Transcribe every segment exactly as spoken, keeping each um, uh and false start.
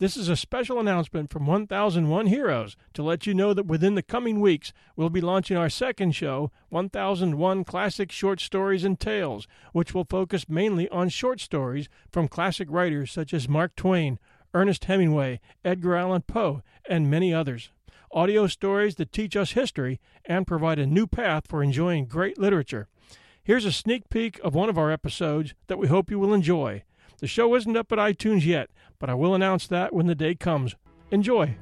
This is a special announcement from one thousand one Heroes to let you know that within the coming weeks, we'll be launching our second show, one thousand one Classic Short Stories and Tales, which will focus mainly on short stories from classic writers such as Mark Twain, Ernest Hemingway, Edgar Allan Poe, and many others. Audio stories that teach us history and provide a new path for enjoying great literature. Here's a sneak peek of one of our episodes that we hope you will enjoy. The show isn't up at iTunes yet, but I will announce that when the day comes. Enjoy!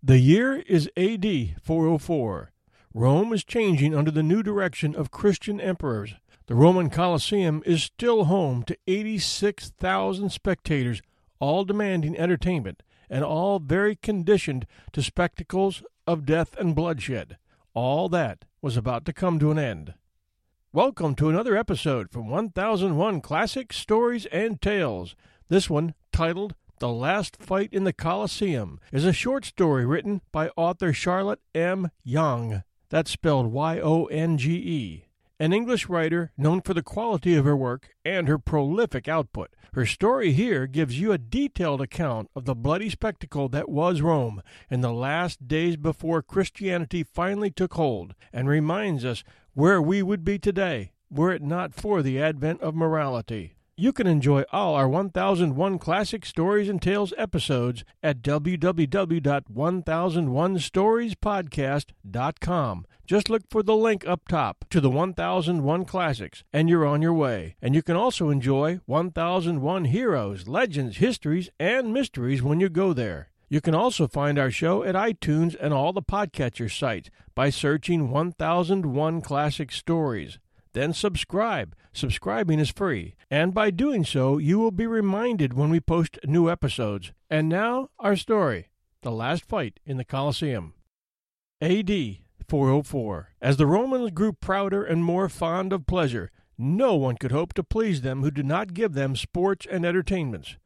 The year is A D four oh four. Rome is changing under the new direction of Christian emperors. The Roman Colosseum is still home to eighty-six thousand spectators, all demanding entertainment, and all very conditioned to spectacles of death and bloodshed. All that was about to come to an end. Welcome to another episode from one thousand one Classic Stories and Tales, this one titled The Last Fight in the Colosseum, is a short story written by author Charlotte M. Yonge, that's spelled Y O N G E, an English writer known for the quality of her work and her prolific output. Her story here gives you a detailed account of the bloody spectacle that was Rome in the last days before Christianity finally took hold, and reminds us where we would be today were it not for the advent of morality. You can enjoy all our one thousand one Classic Stories and Tales episodes at w w w dot one thousand one stories podcast dot com. Just look for the link up top to the one thousand one Classics, and you're on your way. And you can also enjoy one thousand one Heroes, Legends, Histories, and Mysteries when you go there. You can also find our show at iTunes and all the podcatcher sites by searching one thousand one Classic Stories. Then subscribe. Subscribing is free, and by doing so, you will be reminded when we post new episodes. And now, our story, The Last Fight in the Colosseum. A D four oh four. As the Romans grew prouder and more fond of pleasure, no one could hope to please them who did not give them sports and entertainments.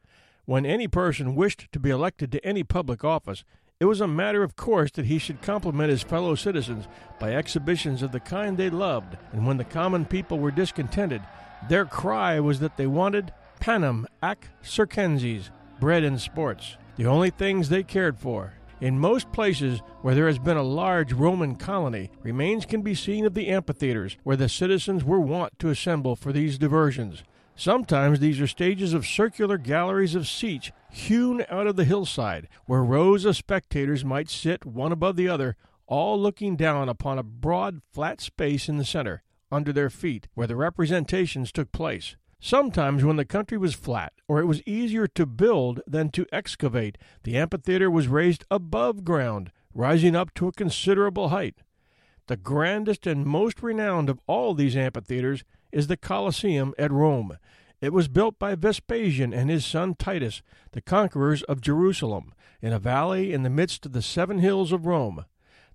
When any person wished to be elected to any public office, it was a matter of course that he should compliment his fellow citizens by exhibitions of the kind they loved, and when the common people were discontented, their cry was that they wanted panem ac circenses, bread and sports, the only things they cared for. In most places where there has been a large Roman colony, remains can be seen of the amphitheaters where the citizens were wont to assemble for these diversions. Sometimes these are stages of circular galleries of seats hewn out of the hillside, where rows of spectators might sit one above the other, all looking down upon a broad, flat space in the center, under their feet, where the representations took place. Sometimes when the country was flat, or it was easier to build than to excavate, the amphitheater was raised above ground, rising up to a considerable height. The grandest and most renowned of all these amphitheaters is the Colosseum at Rome. It was built by Vespasian and his son Titus, the conquerors of Jerusalem, in a valley in the midst of the seven hills of Rome.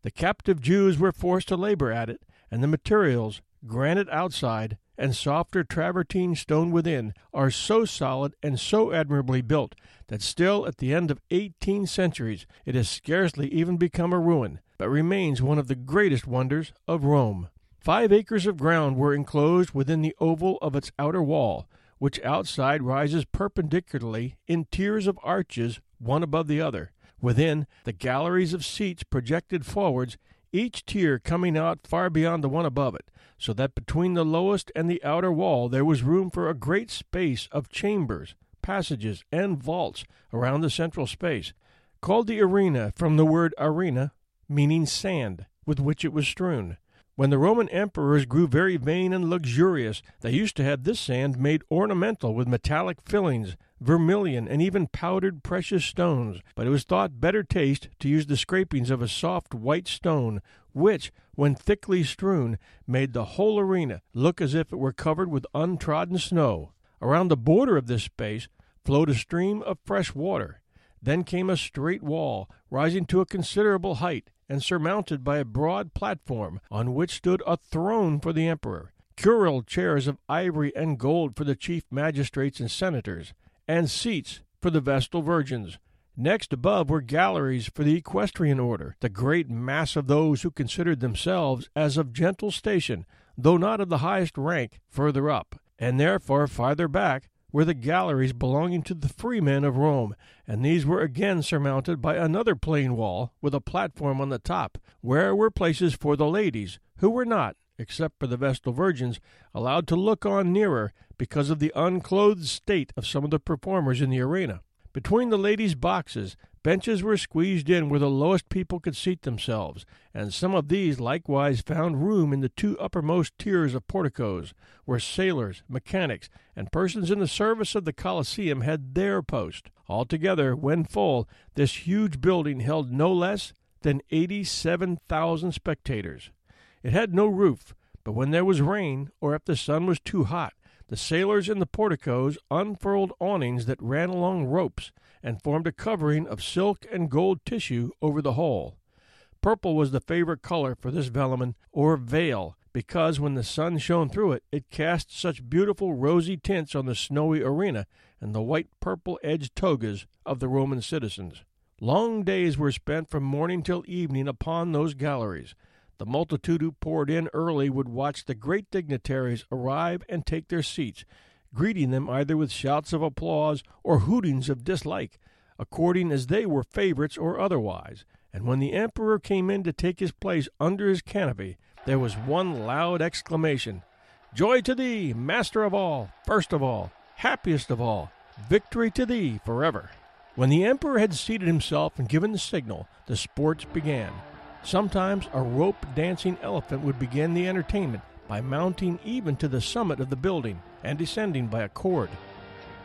The captive Jews were forced to labor at it, and the materials, granite outside and softer travertine stone within, are so solid and so admirably built that still at the end of eighteen centuries it has scarcely even become a ruin, but remains one of the greatest wonders of Rome. Five acres of ground were enclosed within the oval of its outer wall, which outside rises perpendicularly in tiers of arches, one above the other. Within, the galleries of seats projected forwards, each tier coming out far beyond the one above it, so that between the lowest and the outer wall there was room for a great space of chambers, passages, and vaults around the central space, called the arena from the word arena, meaning sand, with which it was strewn. When the Roman emperors grew very vain and luxurious, they used to have this sand made ornamental with metallic fillings, vermilion, and even powdered precious stones, but it was thought better taste to use the scrapings of a soft white stone, which, when thickly strewn, made the whole arena look as if it were covered with untrodden snow. Around the border of this space flowed a stream of fresh water. Then came a straight wall, rising to a considerable height, and surmounted by a broad platform, on which stood a throne for the emperor, curule chairs of ivory and gold for the chief magistrates and senators, and seats for the vestal virgins. Next above were galleries for the equestrian order, the great mass of those who considered themselves as of gentle station, though not of the highest rank, further up, and therefore farther back were the galleries belonging to the freemen of Rome, and these were again surmounted by another plain wall with a platform on the top, where were places for the ladies, who were not, except for the Vestal Virgins, allowed to look on nearer because of the unclothed state of some of the performers in the arena. Between the ladies' boxes, benches were squeezed in where the lowest people could seat themselves, and some of these likewise found room in the two uppermost tiers of porticos, where sailors, mechanics, and persons in the service of the Colosseum had their post. Altogether, when full, this huge building held no less than eighty-seven thousand spectators. It had no roof, but when there was rain, or if the sun was too hot, the sailors in the porticos unfurled awnings that ran along ropes, and formed a covering of silk and gold tissue over the whole. Purple was the favorite color for this velamen, or veil, because when the sun shone through it, it cast such beautiful rosy tints on the snowy arena and the white-purple-edged togas of the Roman citizens. Long days were spent from morning till evening upon those galleries. The multitude who poured in early would watch the great dignitaries arrive and take their seats, greeting them either with shouts of applause or hootings of dislike, according as they were favorites or otherwise. And when the emperor came in to take his place under his canopy, there was one loud exclamation, "Joy to thee, master of all, first of all, happiest of all, victory to thee forever." When the emperor had seated himself and given the signal, the sports began. Sometimes a rope-dancing elephant would begin the entertainment, by mounting even to the summit of the building and descending by a cord.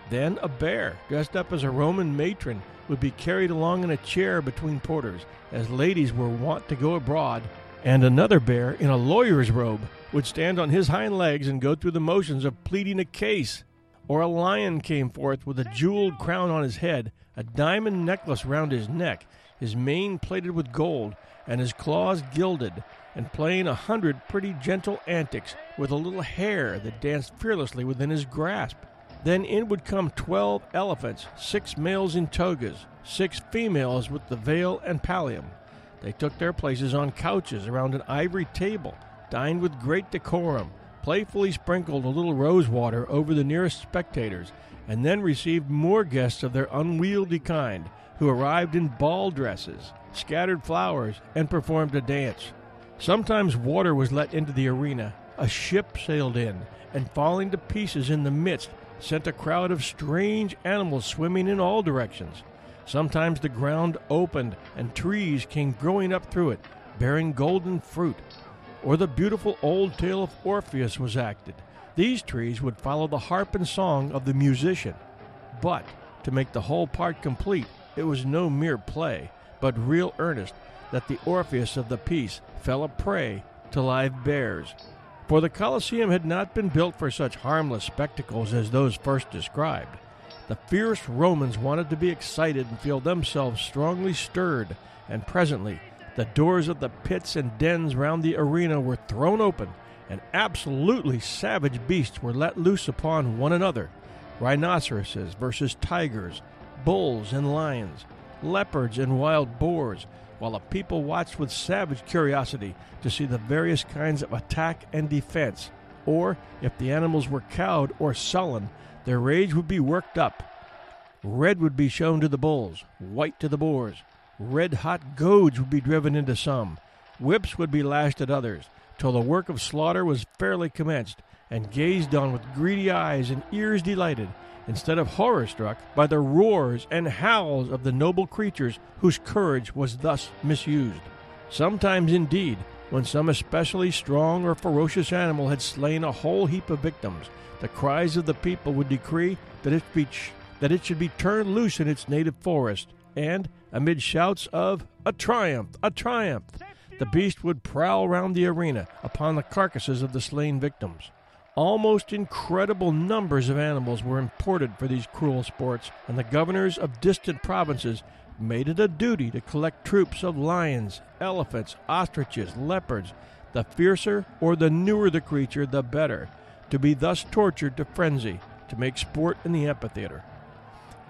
Then a bear, dressed up as a Roman matron, would be carried along in a chair between porters, as ladies were wont to go abroad, and another bear in a lawyer's robe would stand on his hind legs and go through the motions of pleading a case. Or a lion came forth with a jeweled crown on his head, a diamond necklace round his neck, his mane plated with gold, and his claws gilded, and playing a hundred pretty gentle antics with a little hare that danced fearlessly within his grasp. Then in would come twelve elephants, six males in togas, six females with the veil and pallium. They took their places on couches around an ivory table, dined with great decorum, playfully sprinkled a little rose water over the nearest spectators, and then received more guests of their unwieldy kind, who arrived in ball dresses, scattered flowers, and performed a dance. Sometimes water was let into the arena, a ship sailed in, and falling to pieces in the midst sent a crowd of strange animals swimming in all directions. Sometimes the ground opened, and trees came growing up through it, bearing golden fruit. Or the beautiful old tale of Orpheus was acted. These trees would follow the harp and song of the musician. But, to make the whole part complete, it was no mere play, but real earnest, that the Orpheus of the piece fell a prey to live bears. For the Colosseum had not been built for such harmless spectacles as those first described. The fierce Romans wanted to be excited and feel themselves strongly stirred, and presently the doors of the pits and dens round the arena were thrown open, and absolutely savage beasts were let loose upon one another, rhinoceroses versus tigers, bulls and lions, leopards and wild boars, while the people watched with savage curiosity to see the various kinds of attack and defense, or if the animals were cowed or sullen, their rage would be worked up. Red would be shown to the bulls, white to the boars. Red-hot goads would be driven into some. Whips would be lashed at others, till the work of slaughter was fairly commenced, and gazed on with greedy eyes and ears delighted, instead of horror-struck by the roars and howls of the noble creatures whose courage was thus misused. Sometimes, indeed, when some especially strong or ferocious animal had slain a whole heap of victims, the cries of the people would decree that it be ch- that it should be turned loose in its native forest, and, amid shouts of, "A triumph! A triumph!" the beast would prowl round the arena upon the carcasses of the slain victims. Almost incredible numbers of animals were imported for these cruel sports, and the governors of distant provinces made it a duty to collect troops of lions, elephants, ostriches, leopards. The fiercer or the newer the creature, the better, to be thus tortured to frenzy, to make sport in the amphitheater.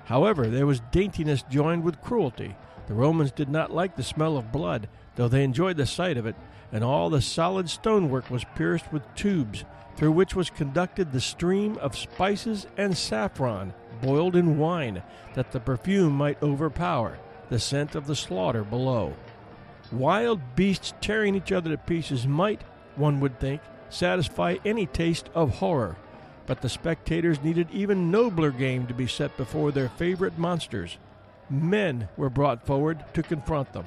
However, there was daintiness joined with cruelty. The Romans did not like the smell of blood, though they enjoyed the sight of it, and all the solid stonework was pierced with tubes, through which was conducted the stream of spices and saffron, boiled in wine, that the perfume might overpower the scent of the slaughter below. Wild beasts tearing each other to pieces might, one would think, satisfy any taste of horror, but the spectators needed even nobler game to be set before their favorite monsters. Men were brought forward to confront them.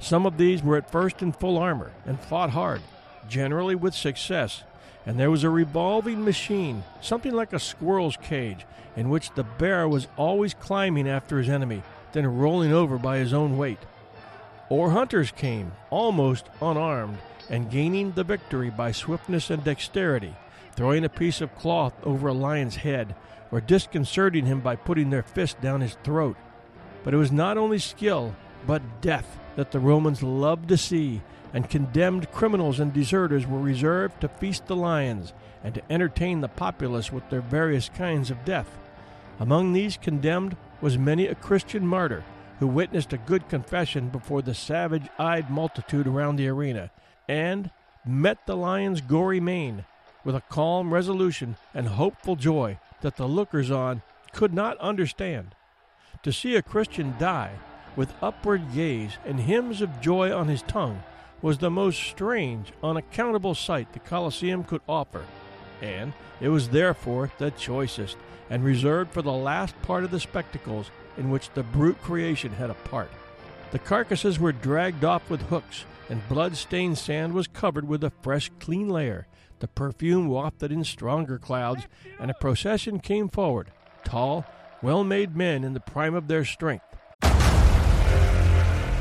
Some of these were at first in full armor and fought hard, generally with success, and there was a revolving machine, something like a squirrel's cage, in which the bear was always climbing after his enemy, then rolling over by his own weight. Or hunters came, almost unarmed, and gaining the victory by swiftness and dexterity, throwing a piece of cloth over a lion's head, or disconcerting him by putting their fist down his throat. But it was not only skill, but death that the Romans loved to see, and condemned criminals and deserters were reserved to feast the lions, and to entertain the populace with their various kinds of death. Among these condemned was many a Christian martyr, who witnessed a good confession before the savage-eyed multitude around the arena, and met the lion's gory mane with a calm resolution and hopeful joy that the lookers-on could not understand. To see a Christian die, with upward gaze and hymns of joy on his tongue, was the most strange, unaccountable sight the Colosseum could offer, and it was therefore the choicest, and reserved for the last part of the spectacles in which the brute creation had a part. The carcasses were dragged off with hooks, and blood-stained sand was covered with a fresh, clean layer. The perfume wafted in stronger clouds, and a procession came forward, tall, well-made men in the prime of their strength.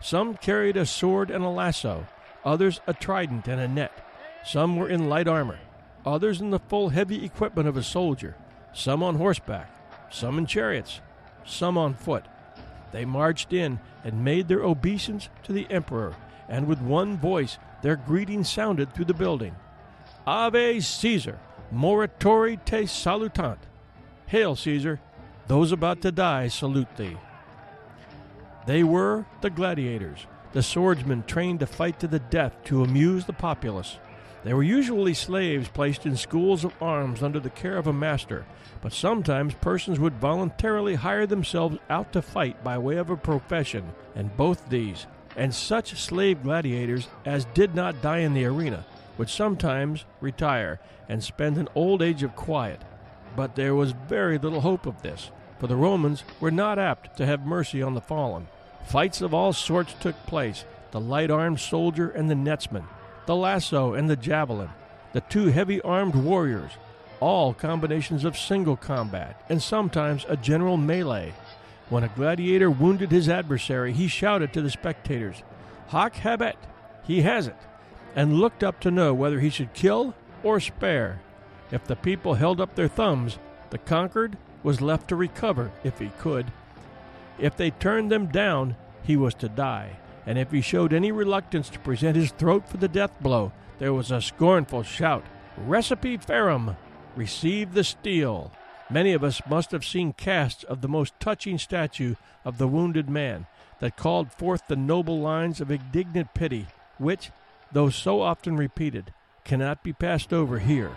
Some carried a sword and a lasso, others a trident and a net. Some were in light armor, others in the full heavy equipment of a soldier, some on horseback, some in chariots, some on foot. They marched in and made their obeisance to the emperor, and with one voice their greeting sounded through the building. Ave Caesar, morituri te salutant. Hail Caesar, those about to die salute thee. They were the gladiators, the swordsmen trained to fight to the death to amuse the populace. They were usually slaves placed in schools of arms under the care of a master, but sometimes persons would voluntarily hire themselves out to fight by way of a profession, and both these, and such slave gladiators as did not die in the arena, would sometimes retire and spend an old age of quiet. But there was very little hope of this, for the Romans were not apt to have mercy on the fallen. Fights of all sorts took place, the light-armed soldier and the netsman, the lasso and the javelin, the two heavy-armed warriors, all combinations of single combat, and sometimes a general melee. When a gladiator wounded his adversary, he shouted to the spectators, "Hoc habet! He hasn't, and looked up to know whether he should kill or spare. If the people held up their thumbs, the conquered was left to recover if he could. If they turned them down, he was to die, and if he showed any reluctance to present his throat for the death blow, there was a scornful shout, "Recipe ferum! Receive the steel!" Many of us must have seen casts of the most touching statue of the wounded man that called forth the noble lines of indignant pity, which, though so often repeated, cannot be passed over here.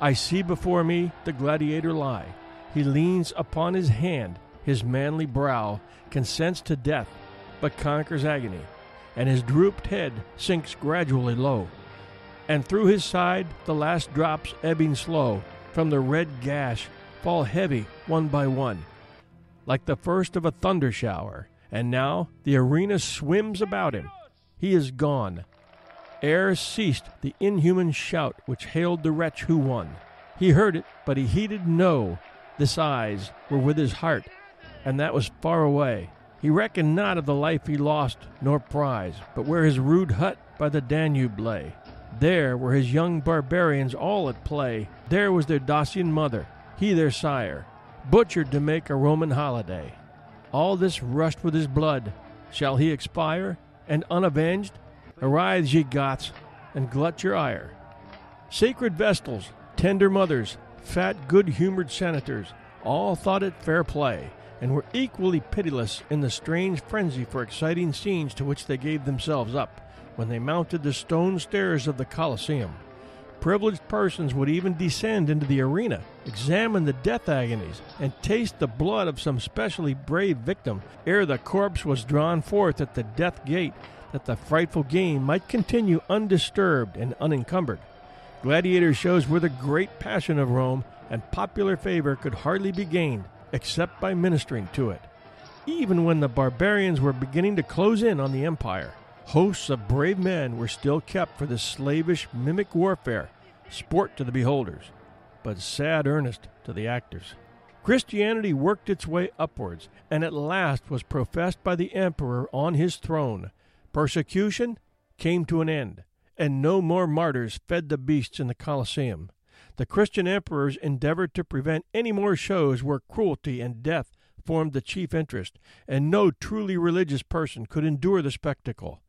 I see before me the gladiator lie. He leans upon his hand, his manly brow, consents to death, but conquers agony, and his drooped head sinks gradually low, and through his side the last drops, ebbing slow, from the red gash fall heavy one by one, like the first of a thunder shower, and now the arena swims about him. He is gone. Ere ceased the inhuman shout which hailed the wretch who won. He heard it, but he heeded no. His eyes were with his heart, and that was far away. He reckoned not of the life he lost nor prize, but where his rude hut by the Danube lay. There were his young barbarians all at play. There was their Dacian mother, he their sire, butchered to make a Roman holiday. All this rushed with his blood. Shall he expire, and unavenged? Arise, ye Goths, and glut your ire. Sacred vestals, tender mothers, fat, good-humored senators, all thought it fair play, and were equally pitiless in the strange frenzy for exciting scenes to which they gave themselves up when they mounted the stone stairs of the Colosseum. Privileged persons would even descend into the arena, examine the death agonies, and taste the blood of some specially brave victim ere the corpse was drawn forth at the death gate, that the frightful game might continue undisturbed and unencumbered. Gladiator shows were the great passion of Rome, and popular favor could hardly be gained except by ministering to it. Even when the barbarians were beginning to close in on the empire, hosts of brave men were still kept for this slavish mimic warfare, sport to the beholders, but sad earnest to the actors. Christianity worked its way upwards, and at last was professed by the emperor on his throne. Persecution came to an end, and no more martyrs fed the beasts in the Colosseum. The Christian emperors endeavored to prevent any more shows where cruelty and death formed the chief interest, and no truly religious person could endure the spectacle.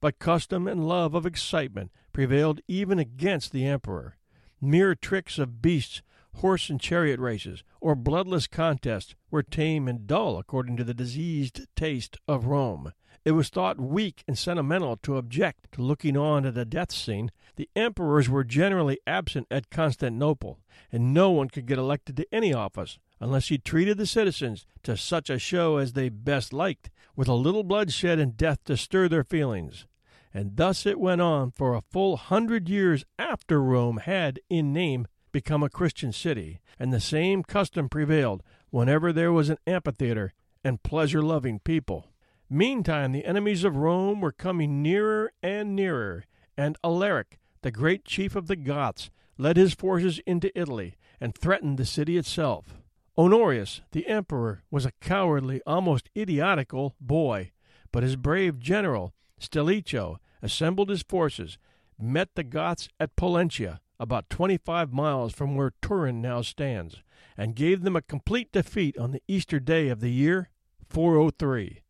But custom and love of excitement prevailed even against the emperor. Mere tricks of beasts, horse and chariot races, or bloodless contests were tame and dull according to the diseased taste of Rome. It was thought weak and sentimental to object to looking on at a death scene. The emperors were generally absent at Constantinople, and no one could get elected to any office unless he treated the citizens to such a show as they best liked, with a little bloodshed and death to stir their feelings. And thus it went on for a full hundred years after Rome had, in name, become a Christian city, and the same custom prevailed whenever there was an amphitheater and pleasure-loving people. Meantime, the enemies of Rome were coming nearer and nearer, and Alaric, the great chief of the Goths, led his forces into Italy and threatened the city itself. Honorius, the emperor, was a cowardly, almost idiotical boy, but his brave general, Stilicho, assembled his forces, met the Goths at Pollentia, about twenty-five miles from where Turin now stands, and gave them a complete defeat on the Easter day of the year four oh three.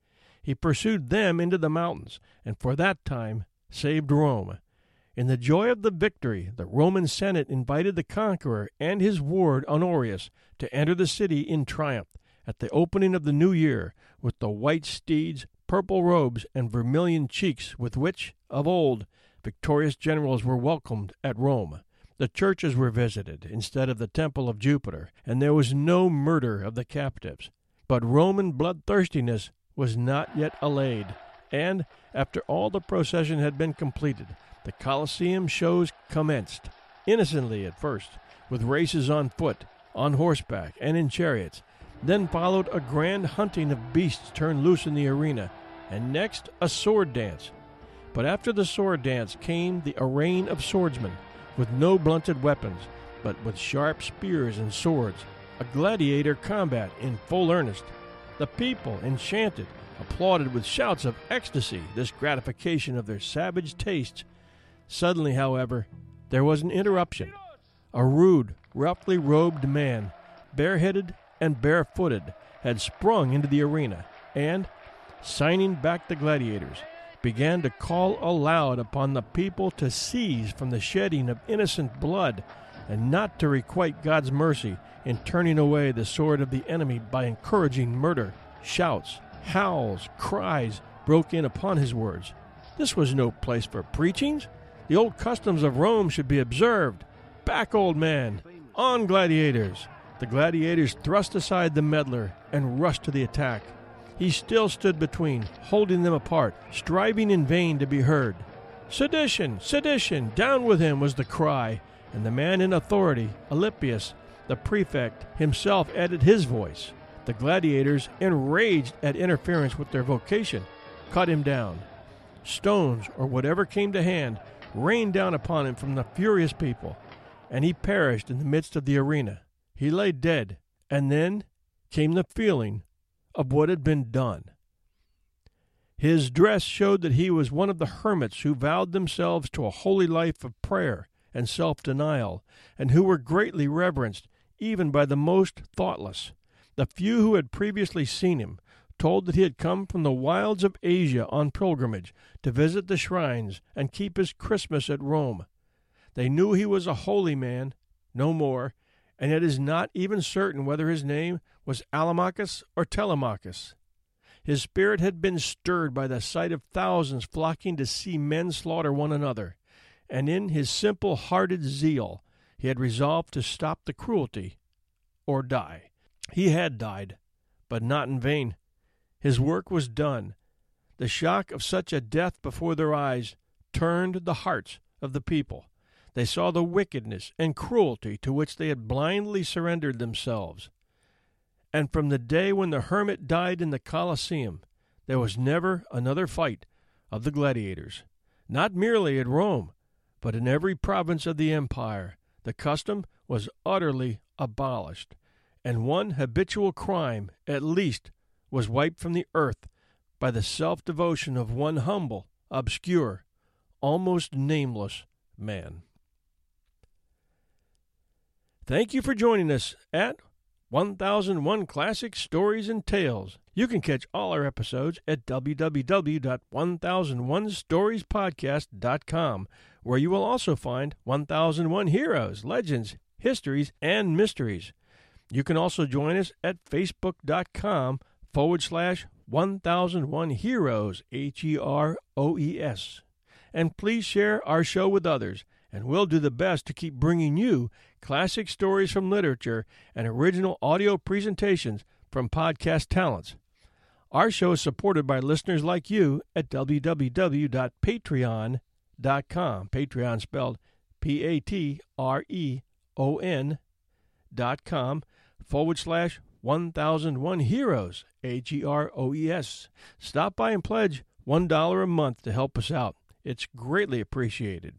He pursued them into the mountains, and for that time saved Rome. In the joy of the victory, the Roman Senate invited the conqueror and his ward Honorius to enter the city in triumph at the opening of the new year, with the white steeds, purple robes, and vermilion cheeks with which, of old, victorious generals were welcomed at Rome. The churches were visited instead of the temple of Jupiter, and there was no murder of the captives. But Roman bloodthirstiness was not yet allayed, and, after all the procession had been completed, the Colosseum shows commenced, innocently at first, with races on foot, on horseback, and in chariots. Then followed a grand hunting of beasts turned loose in the arena, and next a sword dance. But after the sword dance came the arraign of swordsmen, with no blunted weapons, but with sharp spears and swords, a gladiator combat in full earnest. The people, enchanted, applauded with shouts of ecstasy this gratification of their savage tastes. Suddenly, however, there was an interruption. A rude, roughly robed man, bareheaded and barefooted, had sprung into the arena and, signing back the gladiators, began to call aloud upon the people to cease from the shedding of innocent blood and not to requite God's mercy in turning away the sword of the enemy by encouraging murder. Shouts, howls, cries broke in upon his words. This was no place for preachings. The old customs of Rome should be observed. Back, old man! On, gladiators! The gladiators thrust aside the meddler and rushed to the attack. He still stood between, holding them apart, striving in vain to be heard. Sedition! Sedition! Down with him! Was the cry, and the man in authority, Alypius, the prefect, himself added his voice. The gladiators, enraged at interference with their vocation, cut him down. Stones, or whatever came to hand, rained down upon him from the furious people, and he perished in the midst of the arena. He lay dead, and then came the feeling of what had been done. His dress showed that he was one of the hermits who vowed themselves to a holy life of prayer and self-denial, and who were greatly reverenced even by the most thoughtless. The few who had previously seen him told that he had come from the wilds of Asia on pilgrimage to visit the shrines and keep his Christmas at Rome. They knew he was a holy man, no more, and it is not even certain whether his name was Alamachus or Telemachus. His spirit had been stirred by the sight of thousands flocking to see men slaughter one another, and in his simple-hearted zeal he had resolved to stop the cruelty or die. He had died, but not in vain. His work was done. The shock of such a death before their eyes turned the hearts of the people. They saw the wickedness and cruelty to which they had blindly surrendered themselves. And from the day when the hermit died in the Colosseum, there was never another fight of the gladiators. Not merely at Rome, but in every province of the empire, the custom was utterly abolished, and one habitual crime, at least, was wiped from the earth by the self-devotion of one humble, obscure, almost nameless man. Thank you for joining us at ten oh one Classic Stories and Tales. You can catch all our episodes at w w w dot ten oh one stories podcast dot com, where you will also find ten oh one Heroes, Legends, Histories, and Mysteries. You can also join us at facebook.com forward slash 1001 Heroes, H E R O E S. And please share our show with others, and we'll do the best to keep bringing you classic stories from literature and original audio presentations from podcast talents. Our show is supported by listeners like you at w w w dot patreon dot com, Patreon spelled P A T R E O N dot com. forward slash ten oh one Heroes, H E R O E S. Stop by and pledge one dollar a month to help us out. It's greatly appreciated.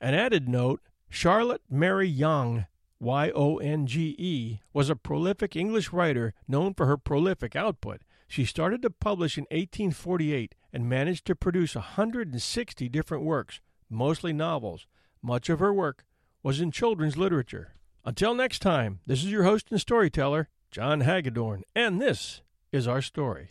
An added note, Charlotte Mary Yonge, Y O N G E, was a prolific English writer known for her prolific output. She started to publish in eighteen forty-eight and managed to produce one hundred sixty different works, mostly novels. Much of her work was in children's literature. Until next time, this is your host and storyteller, John Hagedorn, and this is our story.